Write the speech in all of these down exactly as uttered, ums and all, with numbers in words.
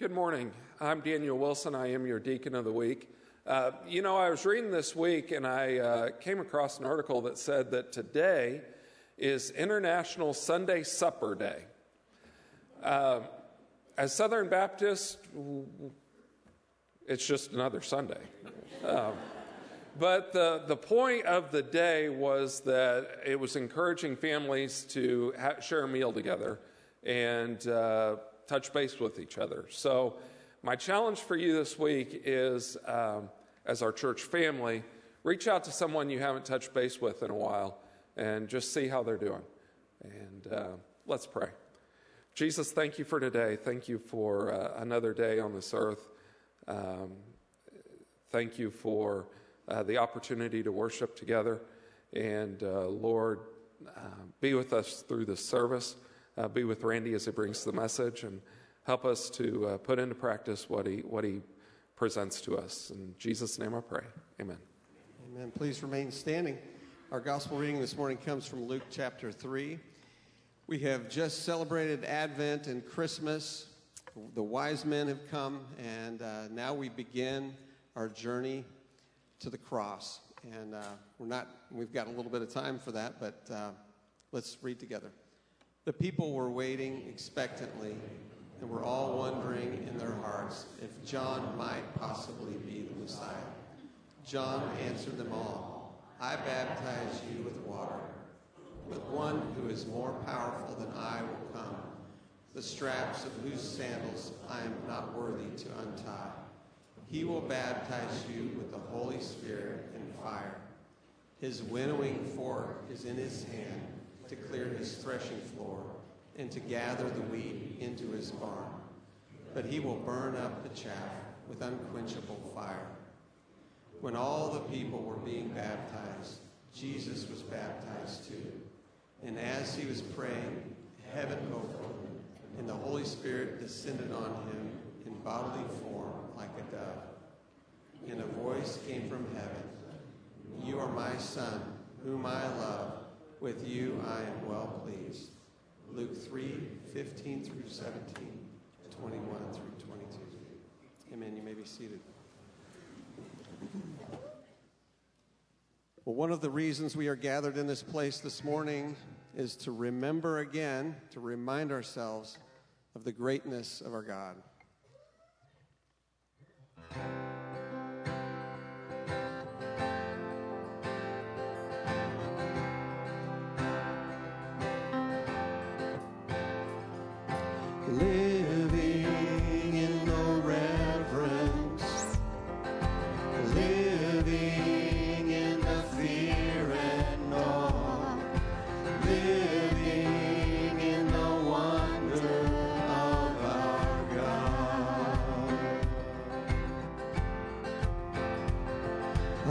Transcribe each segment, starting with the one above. Good morning. I'm Daniel Wilson. I am your Deacon of the Week. Uh, you know, I was reading this week and I uh, came across an article that said that today is International Sunday Supper Day. Uh, as Southern Baptists, it's just another Sunday. Um, but the, the point of the day was that it was encouraging families to ha- share a meal together and uh, touch base with each other. So my challenge for you this week is, um, as our church family, reach out to someone you haven't touched base with in a while and just see how they're doing. And uh, let's pray. Jesus, thank you for today. Thank you for uh, another day on this earth. Um, thank you for uh, the opportunity to worship together. And uh, Lord, uh, be with us through this service. Uh, be with Randy as he brings the message, and help us to uh, put into practice what he what he presents to us. In Jesus' name I pray. Amen. Amen. Please remain standing. Our gospel reading this morning comes from Luke chapter three. We have just celebrated Advent and Christmas. The wise men have come, and uh, now we begin our journey to the cross. And uh, we're not. We've got a little bit of time for that, but uh, let's read together. The people were waiting expectantly and were all wondering in their hearts if John might possibly be the Messiah. John answered them all, I baptize you with water, but one who is more powerful than I will come, the straps of whose sandals I am not worthy to untie. He will baptize you with the Holy Spirit and fire. His winnowing fork is in his hand, to clear his threshing floor, and to gather the wheat into his barn. But he will burn up the chaff with unquenchable fire. When all the people were being baptized, Jesus was baptized too. And as he was praying, heaven opened, and the Holy Spirit descended on him in bodily form like a dove. And a voice came from heaven, You are my son, whom I love. With you I am well pleased. Luke three, fifteen through seventeen, twenty-one through twenty-two. Amen. You may be seated. Well, one of the reasons we are gathered in this place this morning is to remember again, to remind ourselves of the greatness of our God.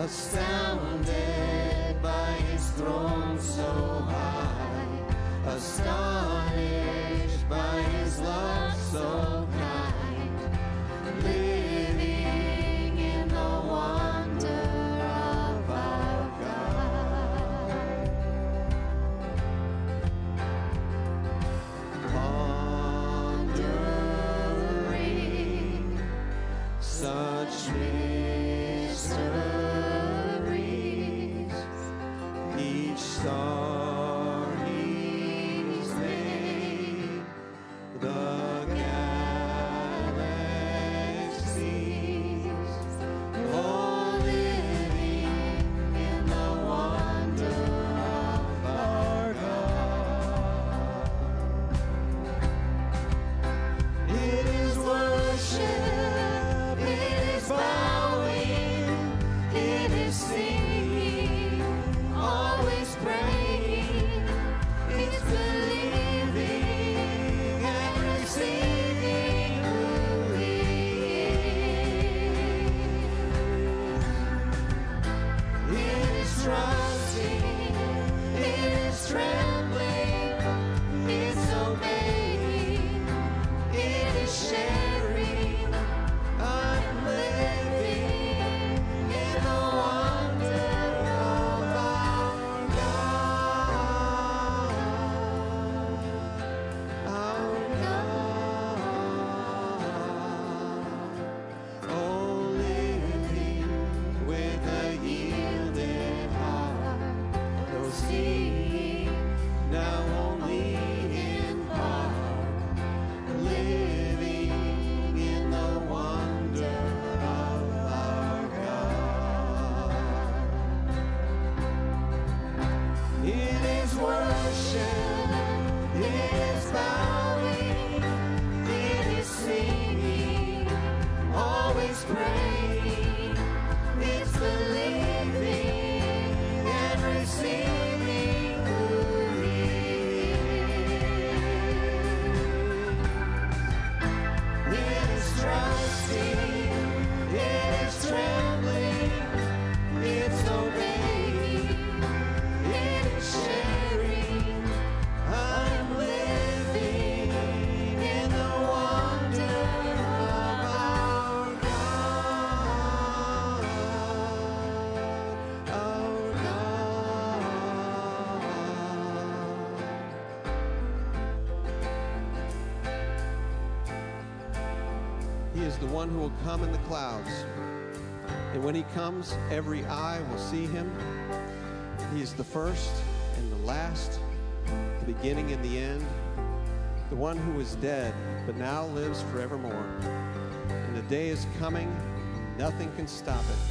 Astounded by his throne so high, astonished by his love so kind, living in the wonder of our God, pondering such mystery. It is worship, it is worship. He is the one who will come in the clouds. And when he comes, every eye will see him. He is the first and the last, the beginning and the end, the one who was dead but now lives forevermore. And the day is coming, nothing can stop it,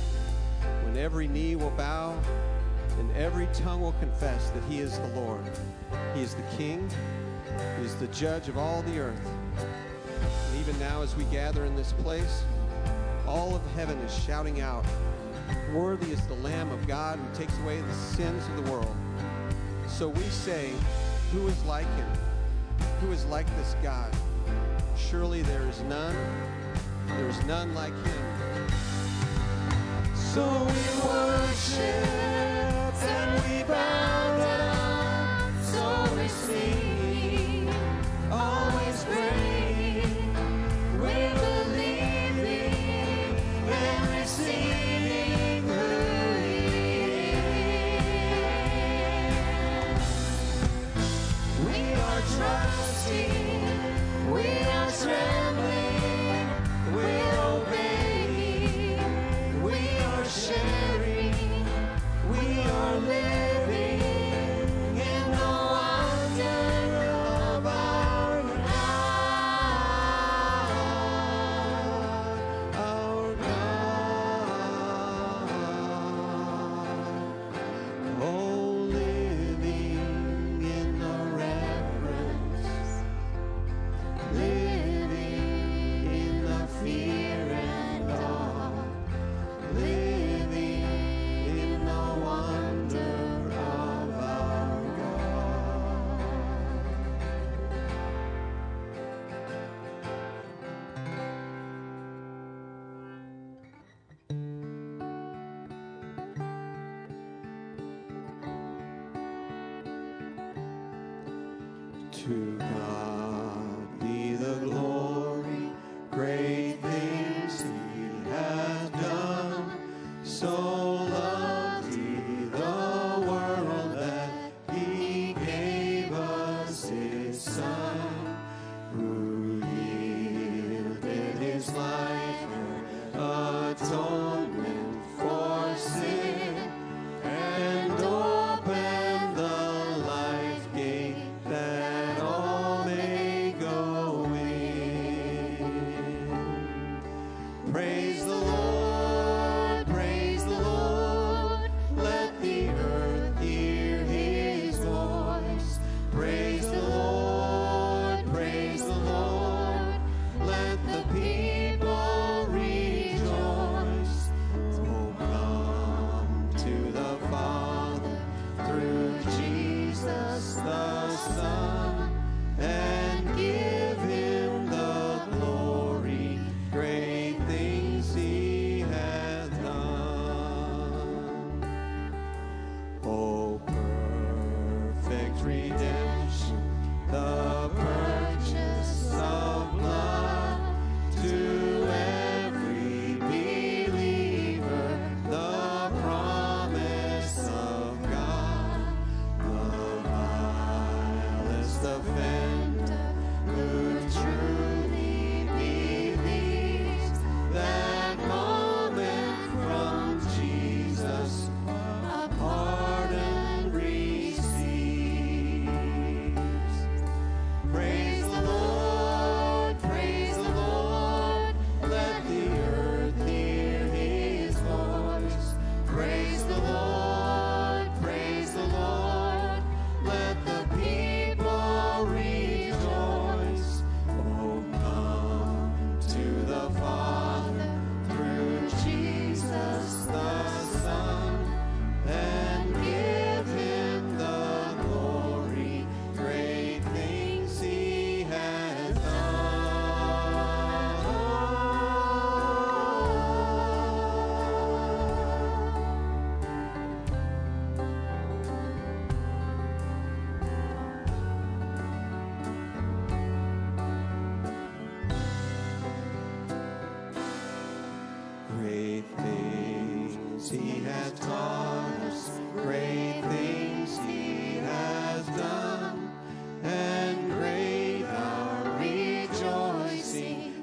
when every knee will bow and every tongue will confess that he is the Lord. He is the King. He is the judge of all the earth. And even now as we gather in this place, all of heaven is shouting out, "Worthy is the Lamb of God who takes away the sins of the world." So we say, who is like him? Who is like this God? Surely there is none. There is none like him. So we worship and we bow down. So we sing, always praying. We're believing and receiving who he is. We are trusting. We are trembling. We're obeying, we are sharing, we are living in the wonder of our God, our God. Oh, living in the reverence, living fear and awe, living in the wonder of our God. To God be the glory, great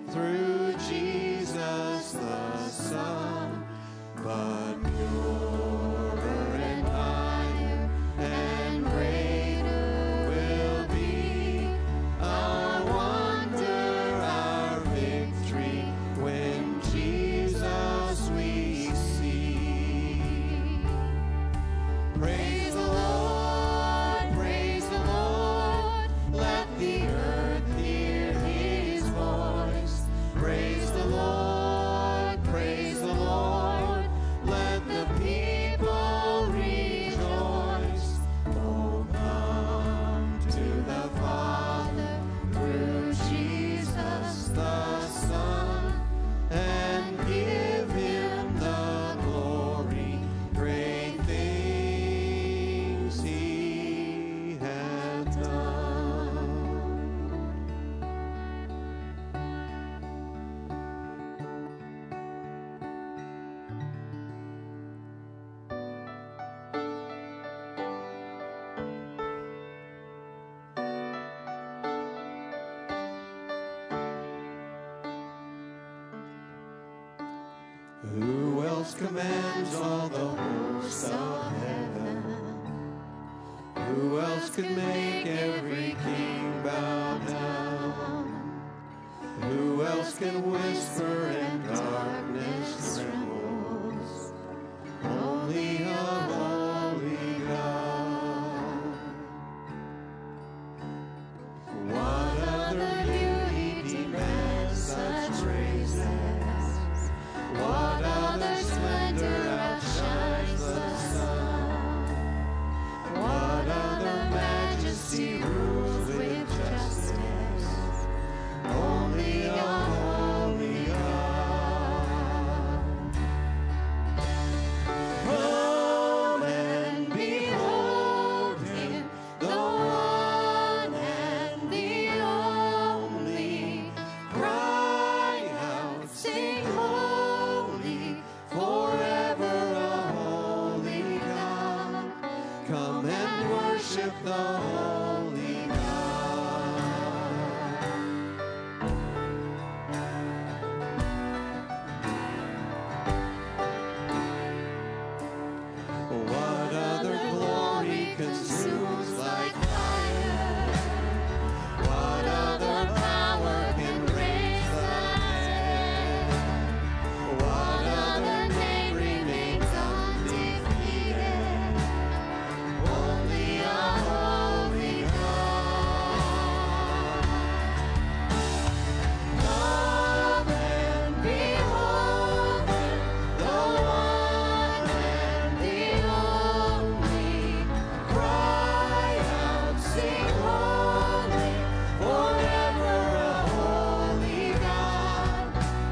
through Jesus. who else commands all the hosts of heaven? Who else can make every king bow down? Who else can whisper and darkness trembles? Only a holy God. What other beauty demands such praises? What other splendor outshines the sun? What other majesty rules with justice? Only a holy God. Come and behold Him, the one and the only. Cry out, sing holy, forever a holy God. Come and worship the holy God. What other glory consumes like fire? What other power can raise the dead? What other name remains undefeated? Only a holy God. Come and behold Him, the one and the only. Cry out, sing holy,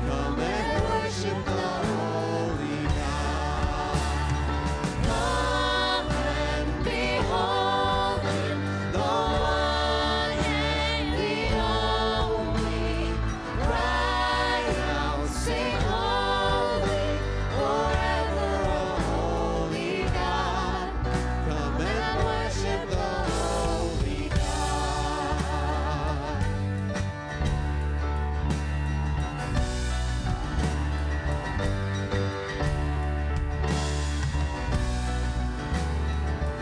forever a holy God. Come and worship the holy God. Come and behold Him, the one and the only. Cry out, sing holy, forever a holy God. Come and worship the holy God. Who else could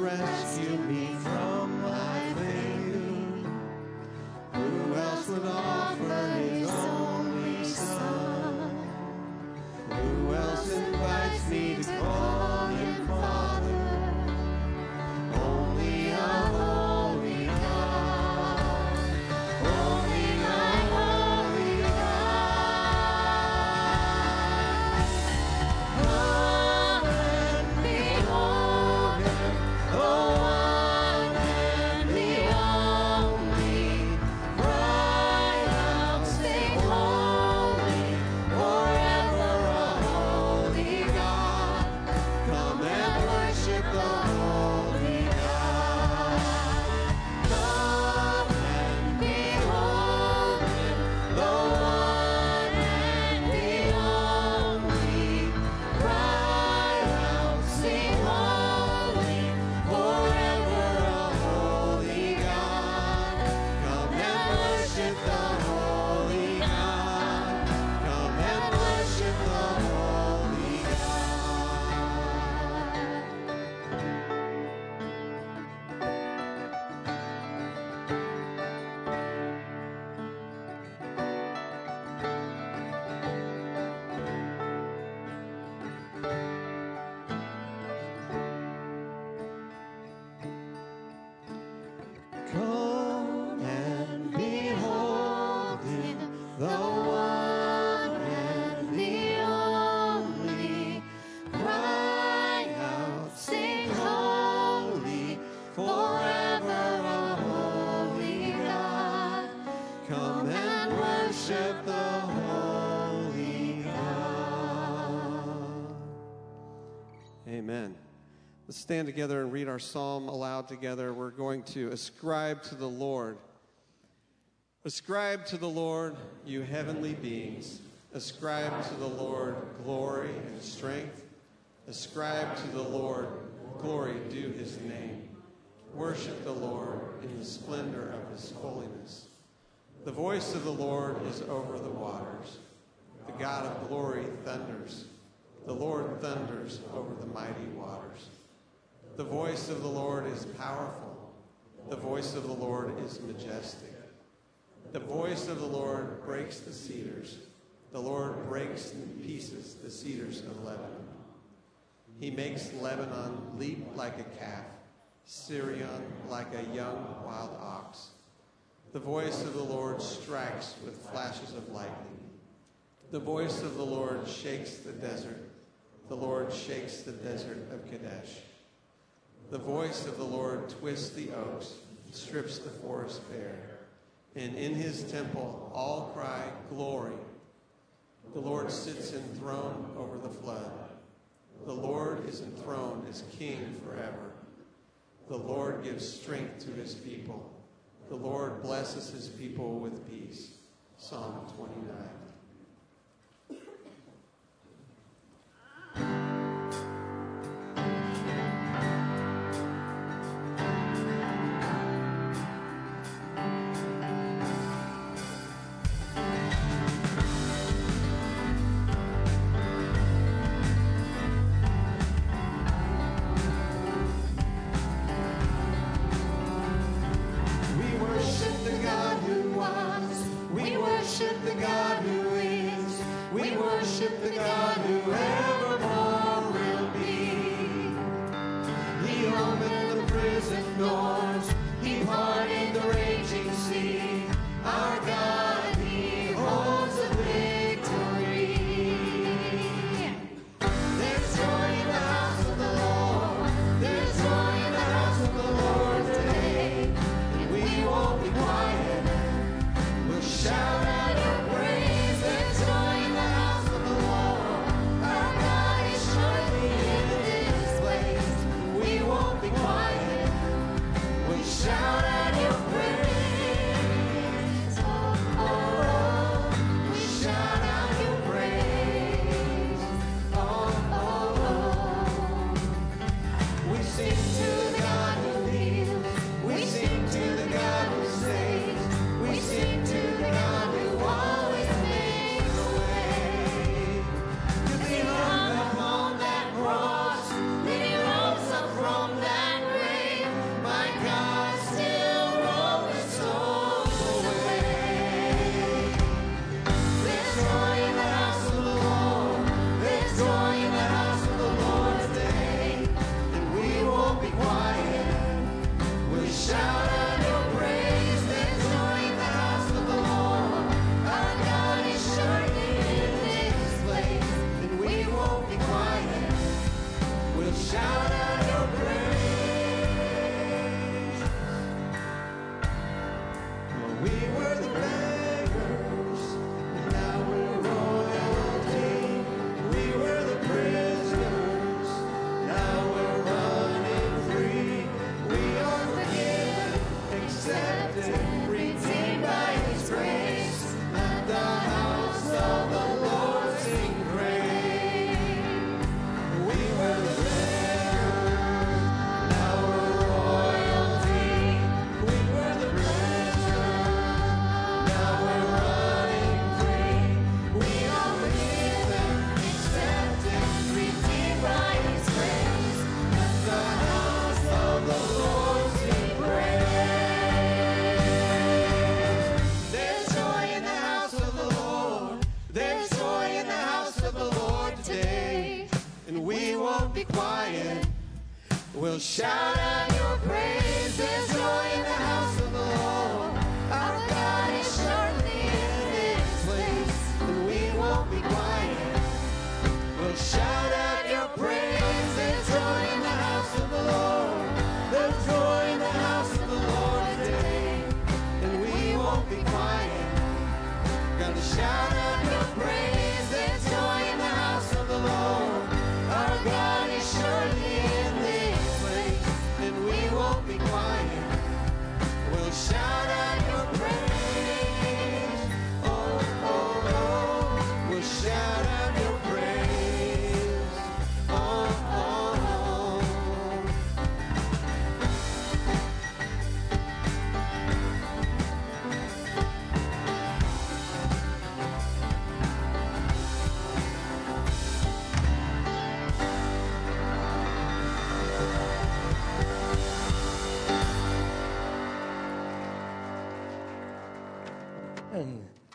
rescue me from my failure? Who else would offer His only Son? Who else invites me to call Him Father? Only a holy God. Only my holy God. Come and behold Him, the one and the only. Cry out, sing holy, forever a holy God. Come and worship the holy God. Come and behold Him, the one and the only. Cry out, sing holy, forever a holy God. Come and worship the holy God. Come and worship the holy God. Come and behold Him, the one and the only. Cry out, sing holy, forever a holy God. Come and worship the holy God. Amen. Let's stand together and read our psalm aloud together. We're going to ascribe to the Lord. Ascribe to the Lord, you heavenly beings. Ascribe to the Lord glory and strength. Ascribe to the Lord Glory due his name. Worship the Lord in the splendor of his holiness. The voice of the Lord is over the waters. The God of glory thunders. The Lord thunders over the mighty waters. The voice of the Lord is powerful. The voice of the Lord is majestic. The voice of the Lord breaks the cedars. The Lord breaks in pieces the cedars of Lebanon. He makes Lebanon leap like a calf, Sirion like a young wild ox. The voice of the Lord strikes with flashes of lightning. The voice of the Lord shakes the desert. The Lord shakes the desert of Kadesh. The voice of the Lord twists the oaks, strips the forest bare. And in his temple all cry, glory. The Lord sits enthroned over the flood. The Lord is enthroned as king forever. The Lord gives strength to his people. The Lord blesses his people with peace. Psalm twenty-nine.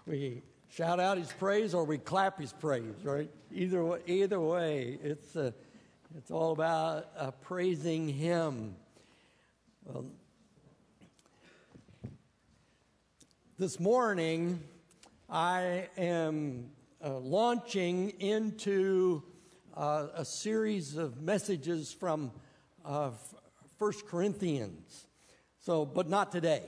we shout out his praise or we clap his praise, right? Either way, either way it's uh, it's all about uh, praising him. Well, this morning, I am uh, launching into uh, a series of messages from uh, First Corinthians, so, but not today.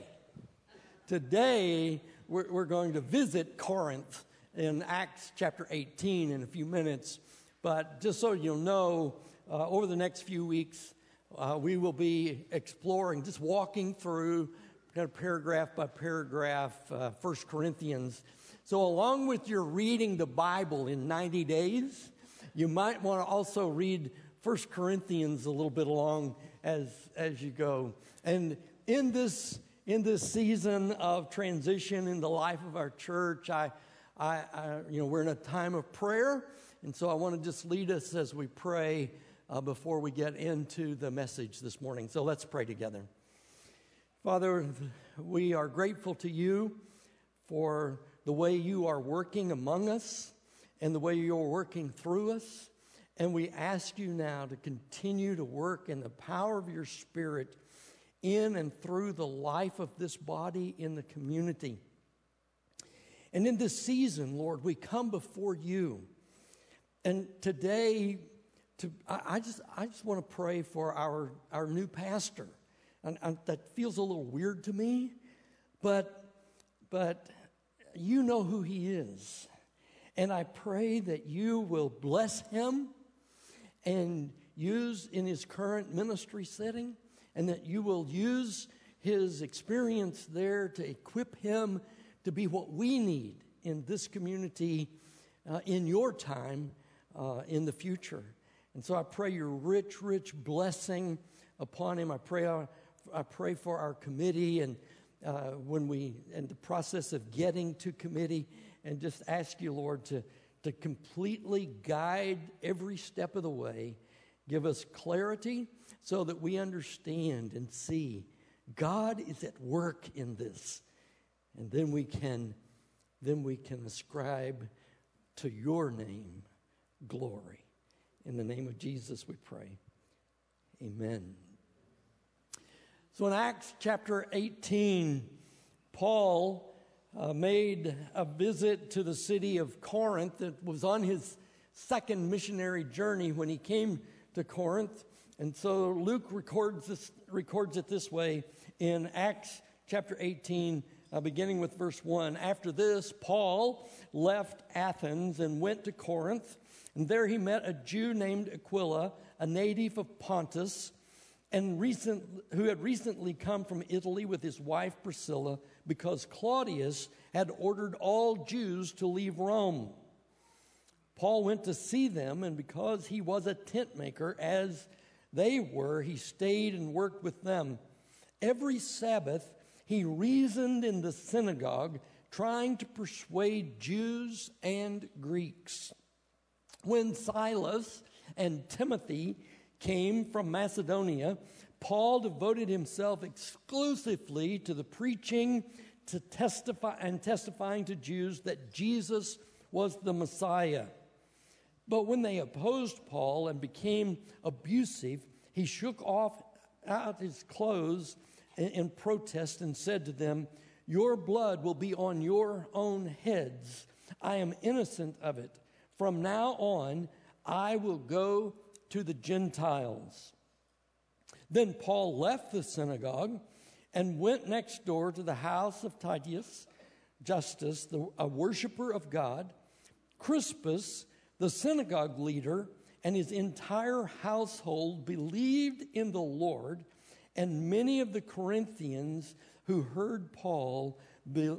Today, we're, we're going to visit Corinth in Acts chapter eighteen in a few minutes, but just so you'll know, uh, over the next few weeks, uh, we will be exploring, just walking through kind of paragraph by paragraph, uh, First Corinthians. So along with your reading the Bible in ninety days, you might want to also read First Corinthians a little bit along as as you go. And in this in this season of transition in the life of our church, I, I, I you know we're in a time of prayer, and so I want to just lead us as we pray uh, before we get into the message this morning. So let's pray together. Father, we are grateful to you for the way you are working among us and the way you're working through us. And we ask you now to continue to work in the power of your Spirit in and through the life of this body in the community. And in this season, Lord, we come before you. And today, to, I, I just I just want to pray for our, our new pastor. And, and that feels a little weird to me, but but you know who he is. And I pray that you will bless him and use in his current ministry setting, and that you will use his experience there to equip him to be what we need in this community uh, in your time uh, in the future. And so I pray your rich, rich blessing upon him. I pray our I pray for our committee and uh, when we and the process of getting to committee, and just ask you, Lord, to to completely guide every step of the way. Give us clarity so that we understand and see God is at work in this, and then we can then we can ascribe to your name glory. In the name of Jesus, we pray. Amen. So in Acts chapter eighteen, Paul uh, made a visit to the city of Corinth. That was on his second missionary journey when he came to Corinth. And so Luke records, this, records it this way in Acts chapter eighteen, uh, beginning with verse one. After this, Paul left Athens and went to Corinth. And there he met a Jew named Aquila, a native of Pontus, and recent, who had recently come from Italy with his wife Priscilla, because Claudius had ordered all Jews to leave Rome. Paul went to see them, and because he was a tent maker, as they were, he stayed and worked with them. Every Sabbath, he reasoned in the synagogue, trying to persuade Jews and Greeks. When Silas and Timothy came from Macedonia, Paul devoted himself exclusively to the preaching to testify and testifying to Jews that Jesus was the Messiah. But when they opposed Paul and became abusive, he shook off out his clothes in, in protest and said to them, "Your blood will be on your own heads. I am innocent of it. From now on, I will go to the Gentiles." Then Paul left the synagogue and went next door to the house of Titius Justus, the, a worshiper of God. Crispus, the synagogue leader, and his entire household believed in the Lord, and many of the Corinthians who heard Paul be,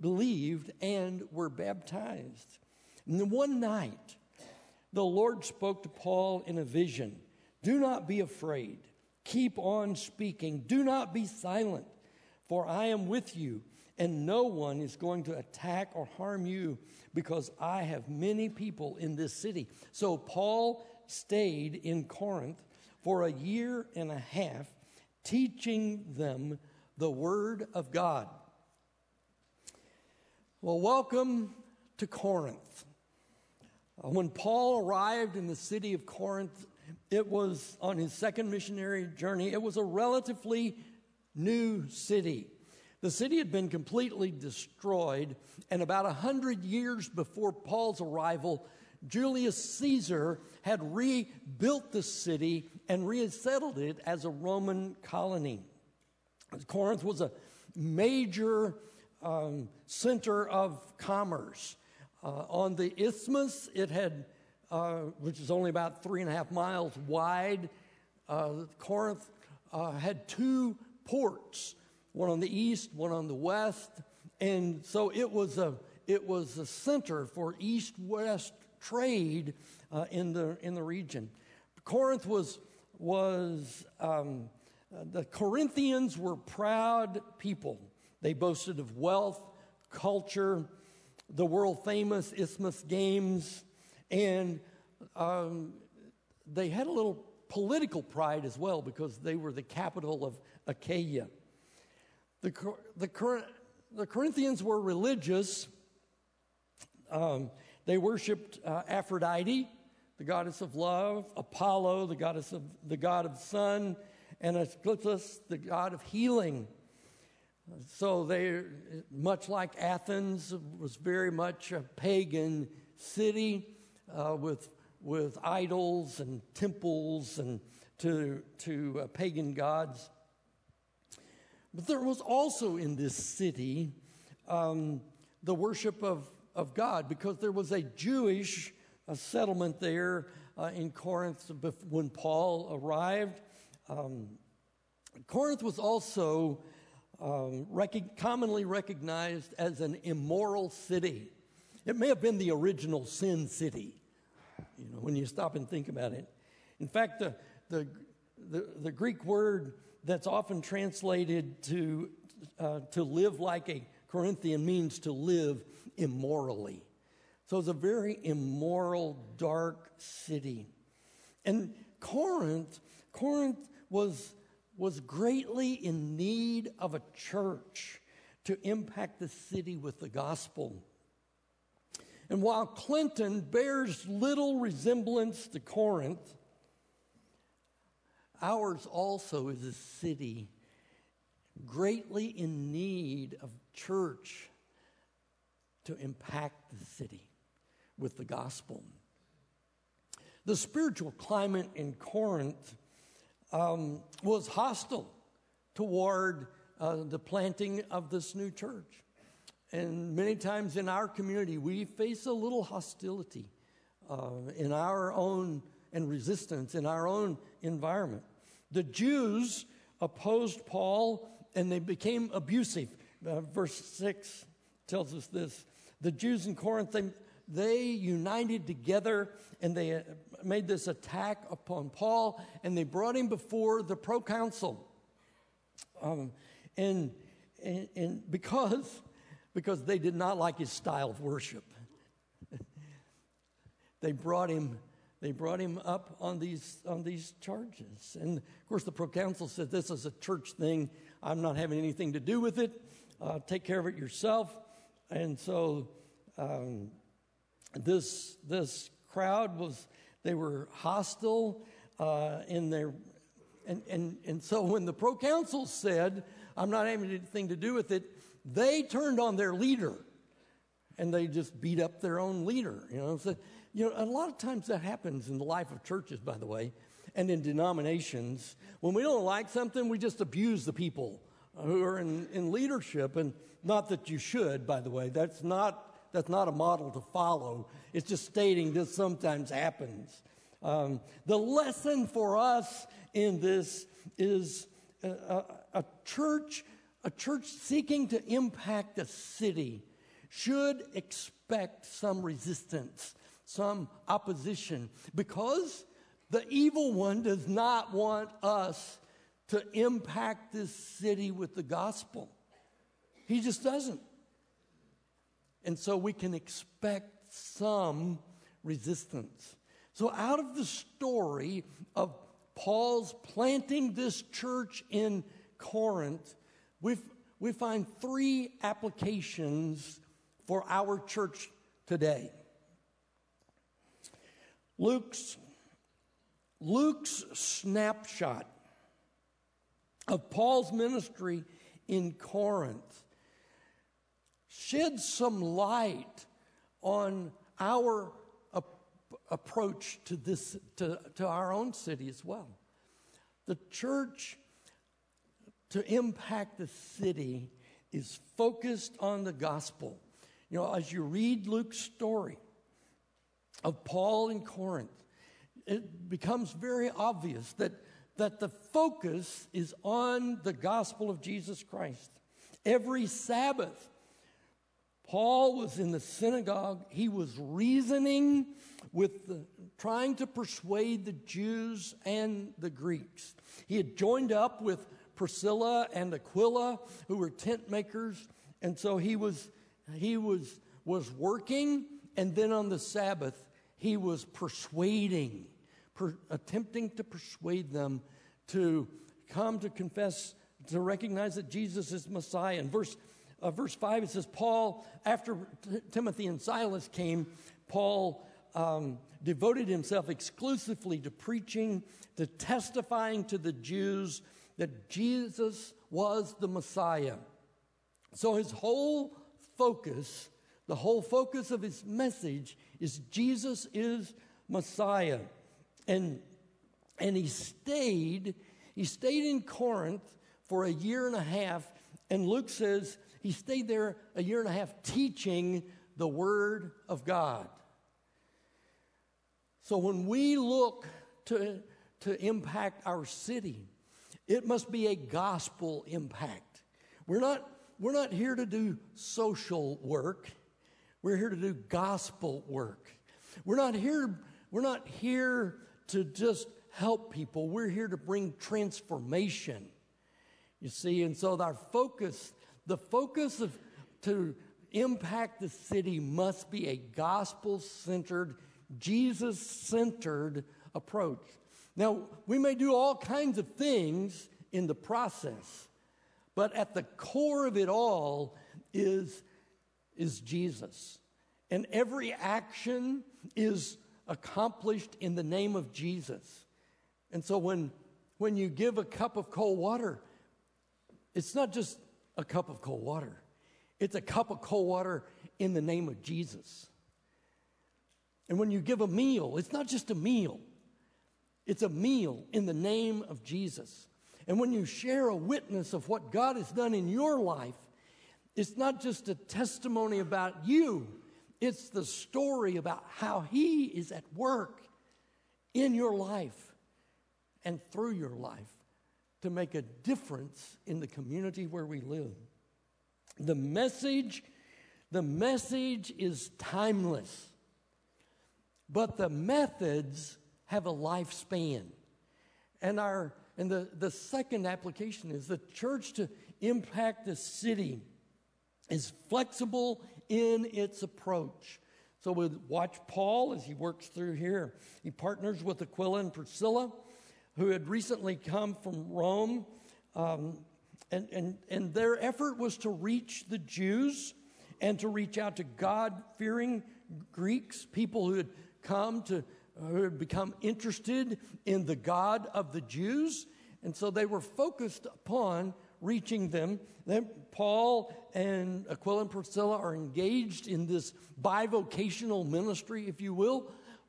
believed and were baptized. And one night, the Lord spoke to Paul in a vision. "Do not be afraid. Keep on speaking. Do not be silent, for I am with you, and no one is going to attack or harm you, because I have many people in this city." So Paul stayed in Corinth for a year and a half, teaching them the word of God. Well, welcome to Corinth. When Paul arrived in the city of Corinth, it was on his second missionary journey. It was a relatively new city. The city had been completely destroyed, and about a hundred years before Paul's arrival, Julius Caesar had rebuilt the city and resettled it as a Roman colony. Corinth was a major um, center of commerce. Uh, on the Isthmus, it had, uh, which is only about three and a half miles wide, uh, Corinth uh, had two ports, one on the east, one on the west, and so it was a it was a center for east-west trade uh, in the in the region. Corinth was was um, the Corinthians were proud people. They boasted of wealth, culture, the world-famous Isthmus Games, and um, they had a little political pride as well because they were the capital of Achaia. The the the Corinthians were religious. Um, they worshipped uh, Aphrodite, the goddess of love, Apollo, the goddess of the god of sun, and Asclepius, the god of healing. So they, much like Athens, was very much a pagan city uh, with with idols and temples and to to uh, pagan gods. But there was also in this city um, the worship of, of God, because there was a Jewish uh, settlement there uh, in Corinth when Paul arrived. Um, Corinth was also um, rec- commonly recognized as an immoral city. It may have been the original sin city, you know, when you stop and think about it. In fact, the the the, the Greek word that's often translated to uh, to live like a Corinthian means to live immorally. So it's a very immoral, dark city. And Corinth, Corinth was, was greatly in need of a church to impact the city with the gospel. And while Clinton bears little resemblance to Corinth, ours also is a city greatly in need of church to impact the city with the gospel. The spiritual climate in Corinth um, was hostile toward uh, the planting of this new church. And many times in our community, we face a little hostility uh, in our own and resistance in our own environment. The Jews opposed Paul, and they became abusive. Uh, verse six tells us this. The Jews in Corinth, they, they united together, and they made this attack upon Paul, and they brought him before the proconsul. Um, and, and, and because, because they did not like his style of worship, they brought him They brought him up on these on these charges. And, of course, the proconsul said, this is a church thing. I'm not having anything to do with it. Uh, take care of it yourself. And so um, this this crowd was, they were hostile uh, in their, and, and, and so when the proconsul said, I'm not having anything to do with it, they turned on their leader. And they just beat up their own leader, you know. So, you know, a lot of times that happens in the life of churches, by the way, and in denominations. When we don't like something, we just abuse the people who are in, in leadership. And not that you should, by the way. That's not that's not a model to follow. It's just stating this sometimes happens. Um, the lesson for us in this is a, a, a church, a church seeking to impact a city should expect some resistance, some opposition, because the evil one does not want us to impact this city with the gospel. He just doesn't. And so we can expect some resistance. So out of the story of Paul's planting this church in Corinth, we we find three applications for our church today. Luke's, Luke's snapshot of Paul's ministry in Corinth sheds some light on our approach to this, to, to our own city as well. The church, to impact the city, is focused on the gospel. You know, as you read Luke's story of Paul in Corinth, it becomes very obvious that, that the focus is on the gospel of Jesus Christ. Every Sabbath, Paul was in the synagogue. He was reasoning with, the, trying to persuade the Jews and the Greeks. He had joined up with Priscilla and Aquila, who were tent makers, and so he was, he was, was working, and then on the Sabbath, he was persuading, per, attempting to persuade them to come to confess, to recognize that Jesus is Messiah. In verse Uh, verse five, it says, Paul, after t- Timothy and Silas came, Paul um, devoted himself exclusively to preaching, to testifying to the Jews that Jesus was the Messiah. So his whole focus, the whole focus of his message is Jesus is Messiah. And, and he stayed, he stayed in Corinth for a year and a half, and Luke says, he stayed there a year and a half teaching the Word of God. So when we look to, to impact our city, it must be a gospel impact. We're not, we're not here to do social work. We're here to do gospel work. We're not here, we're not here to just help people. We're here to bring transformation. You see, and so our focus The focus of, to impact the city must be a gospel-centered, Jesus-centered approach. Now, we may do all kinds of things in the process, but at the core of it all is, is Jesus. And every action is accomplished in the name of Jesus. And so when, when you give a cup of cold water, it's not just a cup of cold water. It's a cup of cold water in the name of Jesus. And when you give a meal, it's not just a meal. It's a meal in the name of Jesus. And when you share a witness of what God has done in your life, it's not just a testimony about you. It's the story about how He is at work in your life and through your life to make a difference in the community where we live. The message, the message is timeless, but the methods have a lifespan. And our and the, the second application is the church to impact the city is flexible in its approach. So we watch Paul as he works through here. He partners with Aquila and Priscilla, who had recently come from Rome, um, and, and, and their effort was to reach the Jews and to reach out to God-fearing Greeks, people who had come to, who had become interested in the God of the Jews, and so they were focused upon reaching them. Then Paul and Aquila and Priscilla are engaged in this bivocational ministry, if you will,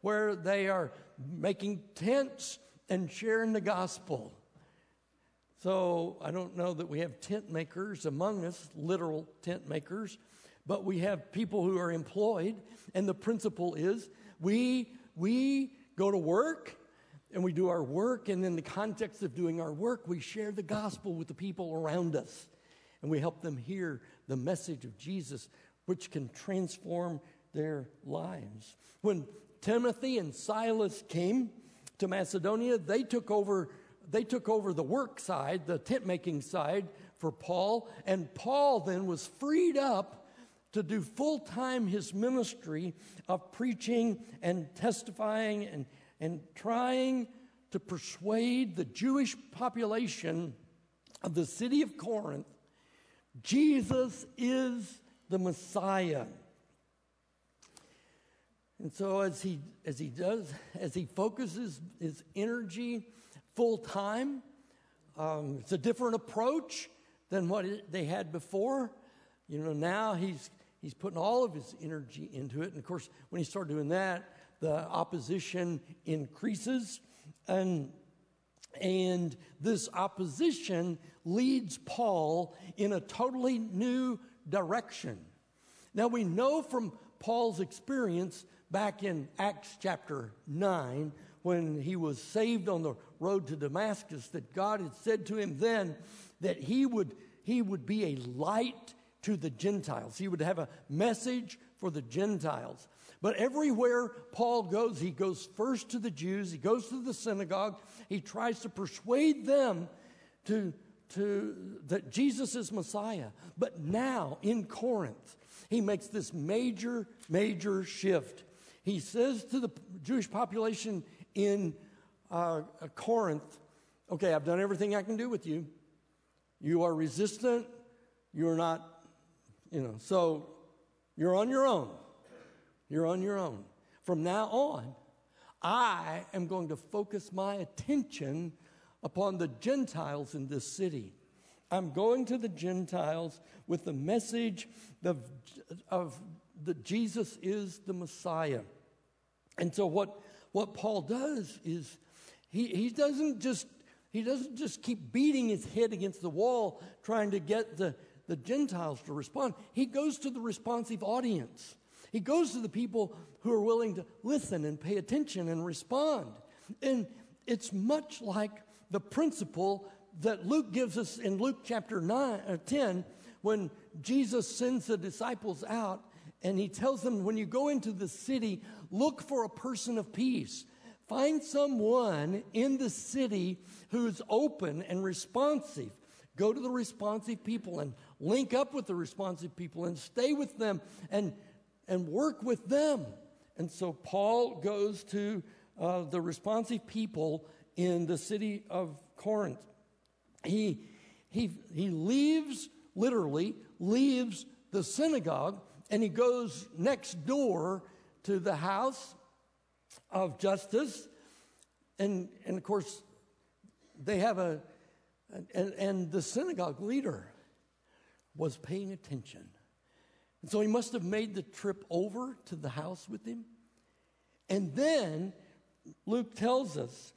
where they are making tents and sharing the gospel. So I don't know that we have tent makers among us, literal tent makers, but we have people who are employed, and the principle is we, we go to work, and we do our work, and in the context of doing our work, we share the gospel with the people around us, and we help them hear the message of Jesus, which can transform their lives. When Timothy and Silas came to Macedonia, they took over, they took over the work side, the tent-making side for Paul, and Paul then was freed up to do full-time his ministry of preaching and testifying and, and trying to persuade the Jewish population of the city of Corinth, Jesus is the Messiah. And so as he as he does, as he focuses his energy full time, um, it's a different approach than what it, they had before. You know, now he's he's putting all of his energy into it. And of course, when he started doing that, the opposition increases, and and this opposition leads Paul in a totally new direction. Now we know from Paul's experience back in Acts chapter nine, when he was saved on the road to Damascus, that God had said to him then that he would he would be a light to the Gentiles. He would have a message for the Gentiles. But everywhere Paul goes, he goes first to the Jews, he goes to the synagogue, he tries to persuade them to, to that Jesus is Messiah. But now in Corinth, he makes this major, major shift. He says to the Jewish population in uh, Corinth, okay, I've done everything I can do with you. You are resistant. You're not, you know, so you're on your own. You're on your own. From now on, I am going to focus my attention upon the Gentiles in this city. I'm going to the Gentiles with the message of, of that Jesus is the Messiah. And so what, what Paul does is he, he doesn't just he doesn't just keep beating his head against the wall trying to get the, the Gentiles to respond. He goes to the responsive audience. He goes to the people who are willing to listen and pay attention and respond. And it's much like the principle that Luke gives us in Luke chapter nine, or ten, when Jesus sends the disciples out and he tells them, when you go into the city, look for a person of peace. Find someone in the city who's open and responsive. Go to the responsive people and link up with the responsive people and stay with them and and work with them. And so Paul goes to uh, the responsive people in the city of Corinth. He, he, he leaves, literally, leaves the synagogue, and he goes next door to the house of Justus. And, and of course, they have a, and, and the synagogue leader was paying attention. And so he must have made the trip over to the house with him. And then Luke tells us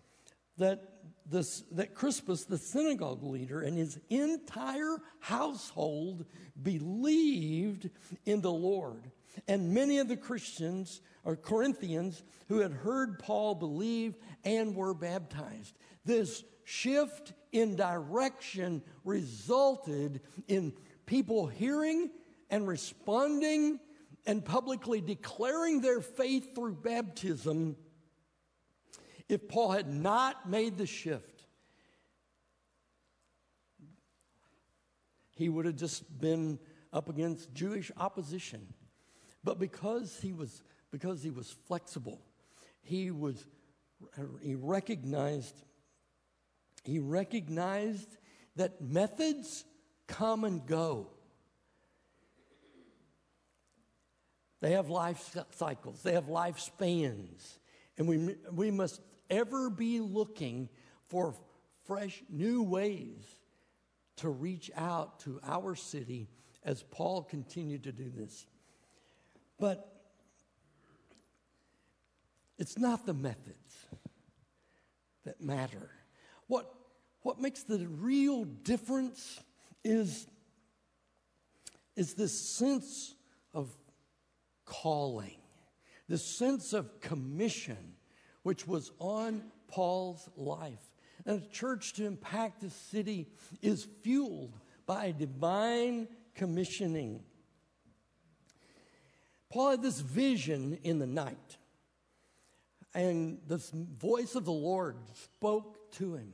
that This, that Crispus, the synagogue leader, and his entire household believed in the Lord. And many of the Christians or Corinthians who had heard Paul believed and were baptized. This shift in direction resulted in people hearing and responding and publicly declaring their faith through baptism. If Paul had not made the shift, he would have just been up against Jewish opposition. But because he was because he was flexible, he was he recognized he recognized that methods come and go. They have life cycles. They have lifespans, and we we must ever be looking for fresh new ways to reach out to our city as Paul continued to do this. But it's not the methods that matter. What, what makes the real difference is, is this sense of calling, this sense of commission, which was on Paul's life. And a church to impact the city is fueled by divine commissioning. Paul had this vision in the night, and the voice of the Lord spoke to him.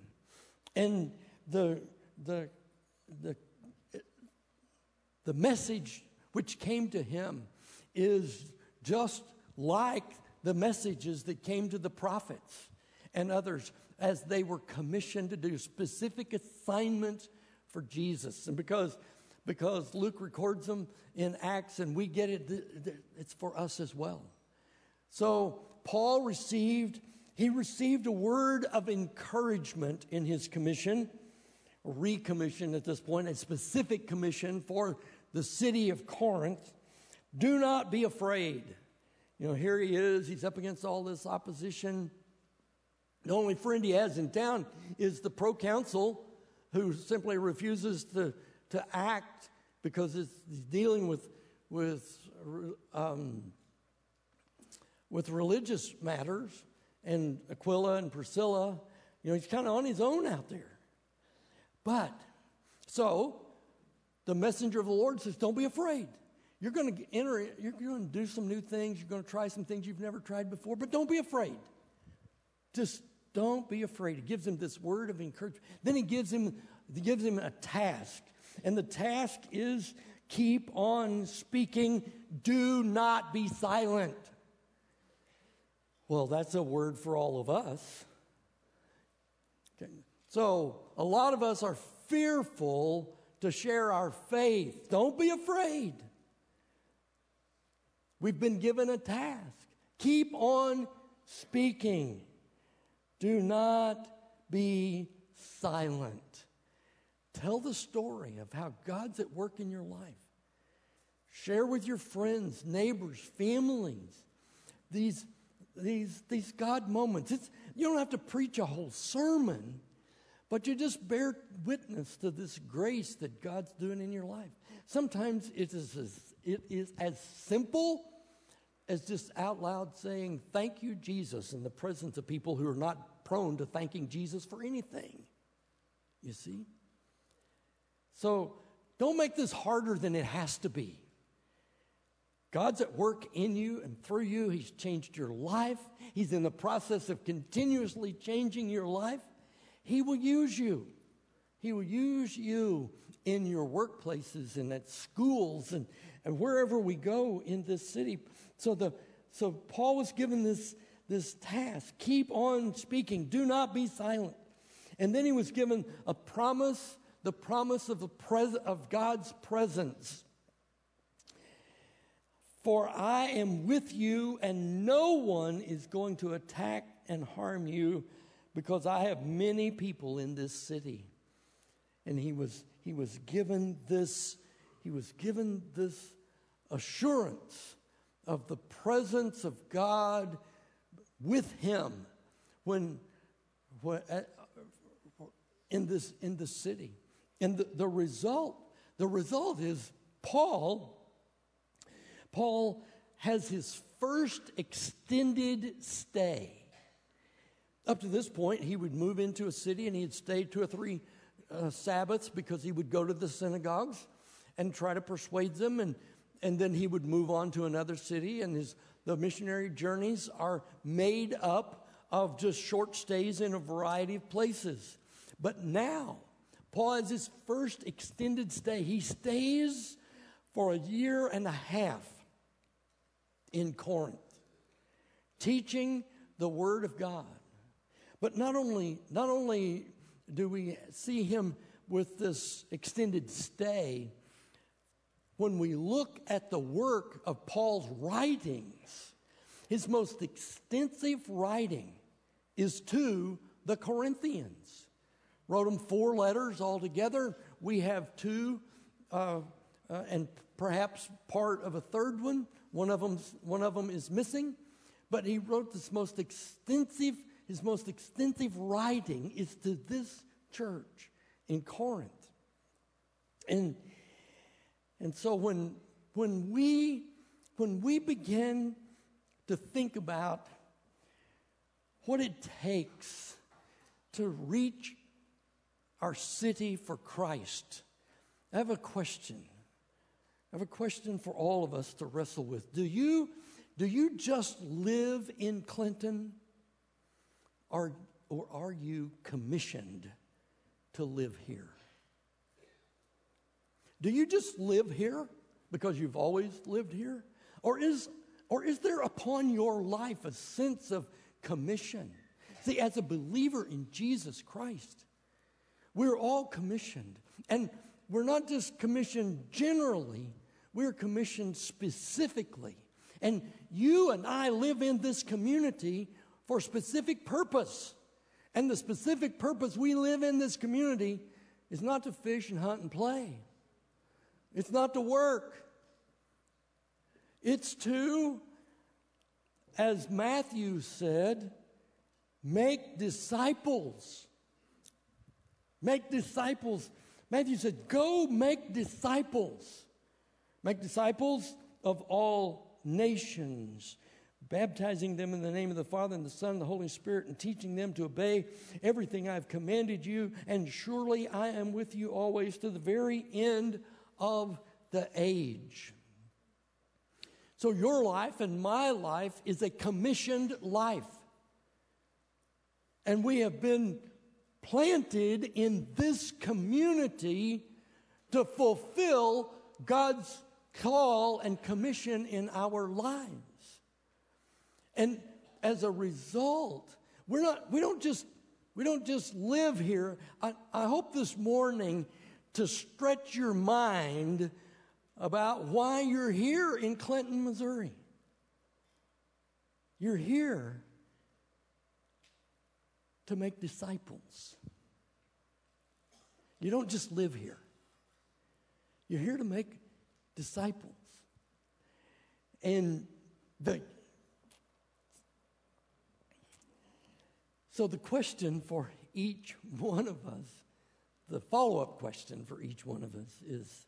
And the, the, the, the message which came to him is just like the messages that came to the prophets and others as they were commissioned to do specific assignments for Jesus. And because, because Luke records them in Acts and we get it, it's for us as well. So Paul received, he received a word of encouragement in his commission, recommission at this point, a specific commission for the city of Corinth. Do not be afraid. You know, here he is. He's up against all this opposition. The only friend he has in town is the proconsul, who simply refuses to, to act because it's, he's dealing with with um, with religious matters. And Aquila and Priscilla, you know, he's kind of on his own out there. But so the messenger of the Lord says, "Don't be afraid. You're going to enter. You're going to do some new things. You're going to try some things you've never tried before. But don't be afraid. Just don't be afraid." He gives him this word of encouragement. Then he gives him he gives him a task, and the task is keep on speaking. Do not be silent. Well, that's a word for all of us. Okay. So a lot of us are fearful to share our faith. Don't be afraid. We've been given a task. Keep on speaking. Do not be silent. Tell the story of how God's at work in your life. Share with your friends, neighbors, families these, these, these God moments. It's, you don't have to preach a whole sermon, but you just bear witness to this grace that God's doing in your life. Sometimes it is as, it is as simple as just out loud saying, "Thank you, Jesus," in the presence of people who are not prone to thanking Jesus for anything. You see? So don't make this harder than it has to be. God's at work in you and through you. He's changed your life. He's in the process of continuously changing your life. He will use you. He will use you in your workplaces and at schools and, and wherever we go in this city. So the so Paul was given this, this task. Keep on speaking. Do not be silent. And then he was given a promise, the promise of, the pres- of God's presence. "For I am with you, and no one is going to attack and harm you, because I have many people in this city." And he was he was given this he was given this assurance of the presence of God with him when, when in this in this city. And the, the result the result is Paul Paul has his first extended stay. Up to this point, he would move into a city and he'd stay two or three uh, Sabbaths, because he would go to the synagogues and try to persuade them, and, and then he would move on to another city. And his the missionary journeys are made up of just short stays in a variety of places. But now, Paul has his first extended stay. He stays for a year and a half in Corinth, teaching the Word of God. But not only, not only do we see him with this extended stay, when we look at the work of Paul's writings, his most extensive writing is to the Corinthians. Wrote them four letters altogether. We have two, uh, uh, and perhaps part of a third one. One of them, one of them is missing. But he wrote this most extensive. His most extensive writing is to this church in Corinth. And, and so when, when, we, when we begin to think about what it takes to reach our city for Christ, I have a question. I have a question for all of us to wrestle with. Do you, do you just live in Clinton? Are, or are you commissioned to live here? Do you just live here because you've always lived here? Or is, or is there upon your life a sense of commission? See, as a believer in Jesus Christ, we're all commissioned. And we're not just commissioned generally, we're commissioned specifically. And you and I live in this community for a specific purpose. And the specific purpose we live in this community is not to fish and hunt and play. It's not to work. It's to, as Matthew said, make disciples. Make disciples. Matthew said, go make disciples. Make disciples of all nations, baptizing them in the name of the Father and the Son and the Holy Spirit, and teaching them to obey everything I've commanded you, and surely I am with you always to the very end of the age. So your life and my life is a commissioned life. And we have been planted in this community to fulfill God's call and commission in our lives. And as a result, we're not, we don't just, we don't just live here. I, I hope this morning to stretch your mind about why you're here in Clinton, Missouri. You're here to make disciples. You don't just live here. You're here to make disciples. And the So the question for each one of us, the follow-up question for each one of us is,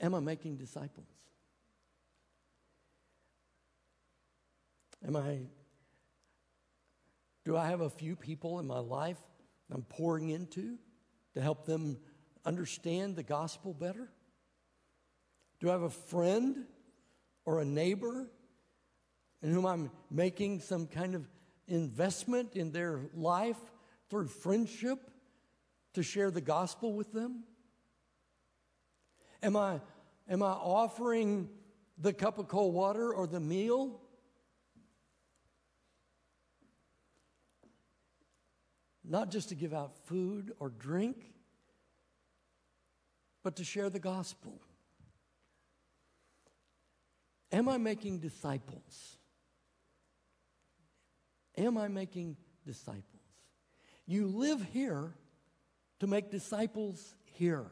am I making disciples? Am I, do I have a few people in my life I'm pouring into to help them understand the gospel better? Do I have a friend or a neighbor in whom I'm making some kind of investment in their life through friendship to share the gospel with them? Am I, am I offering the cup of cold water or the meal? Not just to give out food or drink, but to share the gospel. Am I making disciples? Am I making disciples? You live here to make disciples here.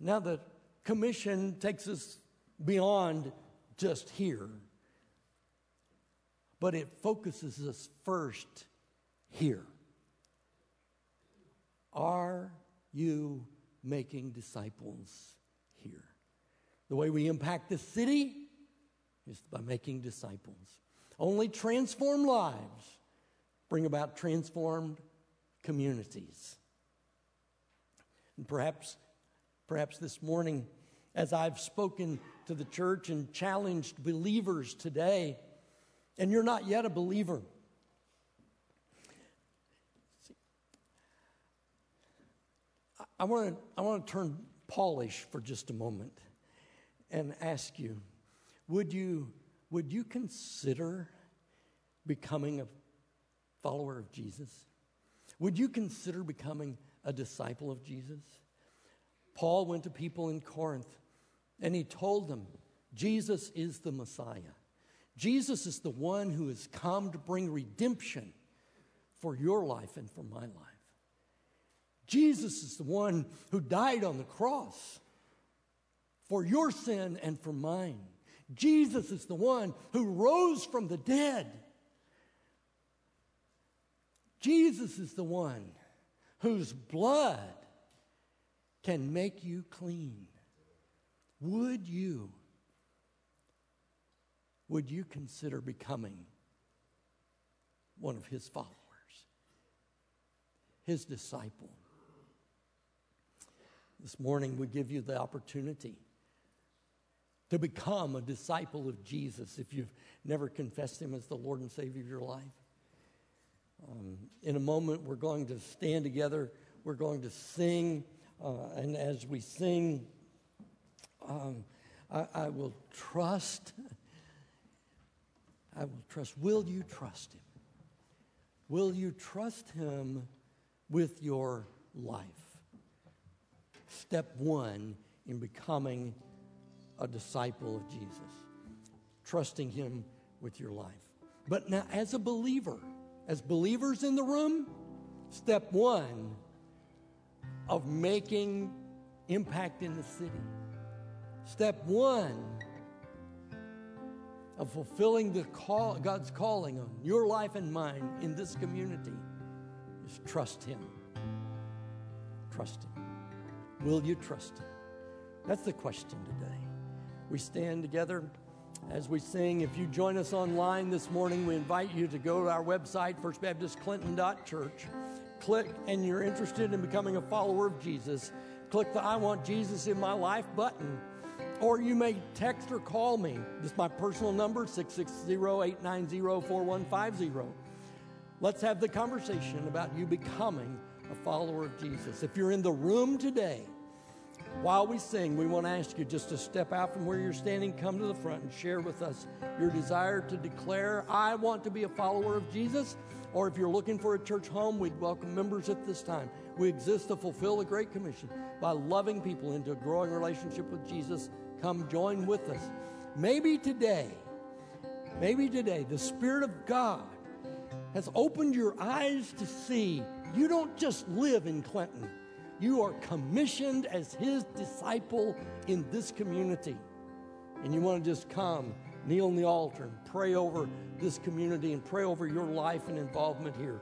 Now the commission takes us beyond just here, but it focuses us first here. Are you making disciples here? The way we impact the city is by making disciples. Only transformed lives bring about transformed communities. And perhaps, perhaps this morning, as I've spoken to the church and challenged believers today, and you're not yet a believer, I want to I want to turn Paulish for just a moment and ask you, would you Would you consider becoming a follower of Jesus? Would you consider becoming a disciple of Jesus? Paul went to people in Corinth and he told them, Jesus is the Messiah. Jesus is the one who has come to bring redemption for your life and for my life. Jesus is the one who died on the cross for your sin and for mine. Jesus is the one who rose from the dead. Jesus is the one whose blood can make you clean. Would you, would you consider becoming one of his followers, his disciple? This morning we give you the opportunity to become a disciple of Jesus if you've never confessed him as the Lord and Savior of your life. Um, in a moment, we're going to stand together. We're going to sing. Uh, and as we sing, um, I, I will trust. I will trust. Will you trust him? Will you trust him with your life? Step one in becoming a disciple of Jesus, trusting him with your life. But now, as a believer, as believers in the room, step one of making impact in the city, step one of fulfilling the call, God's calling on your life and mine in this community, is trust him. Trust him. Will you trust him? That's the question today. We stand together as we sing. If you join us online this morning, we invite you to go to our website, first baptist clinton dot church. Click, and you're interested in becoming a follower of Jesus, click the I want Jesus in my life button. Or you may text or call me. This is my personal number, six six zero, eight nine zero, four one five zero. Let's have the conversation about you becoming a follower of Jesus. If you're in the room today, while we sing, we want to ask you just to step out from where you're standing, come to the front, and share with us your desire to declare, I want to be a follower of Jesus. Or if you're looking for a church home, we'd welcome members at this time. We exist to fulfill the Great Commission by loving people into a growing relationship with Jesus. Come join with us. Maybe today, maybe today, the Spirit of God has opened your eyes to see you don't just live in Clinton. You are commissioned as his disciple in this community. And you want to just come, kneel on the altar, and pray over this community and pray over your life and involvement here.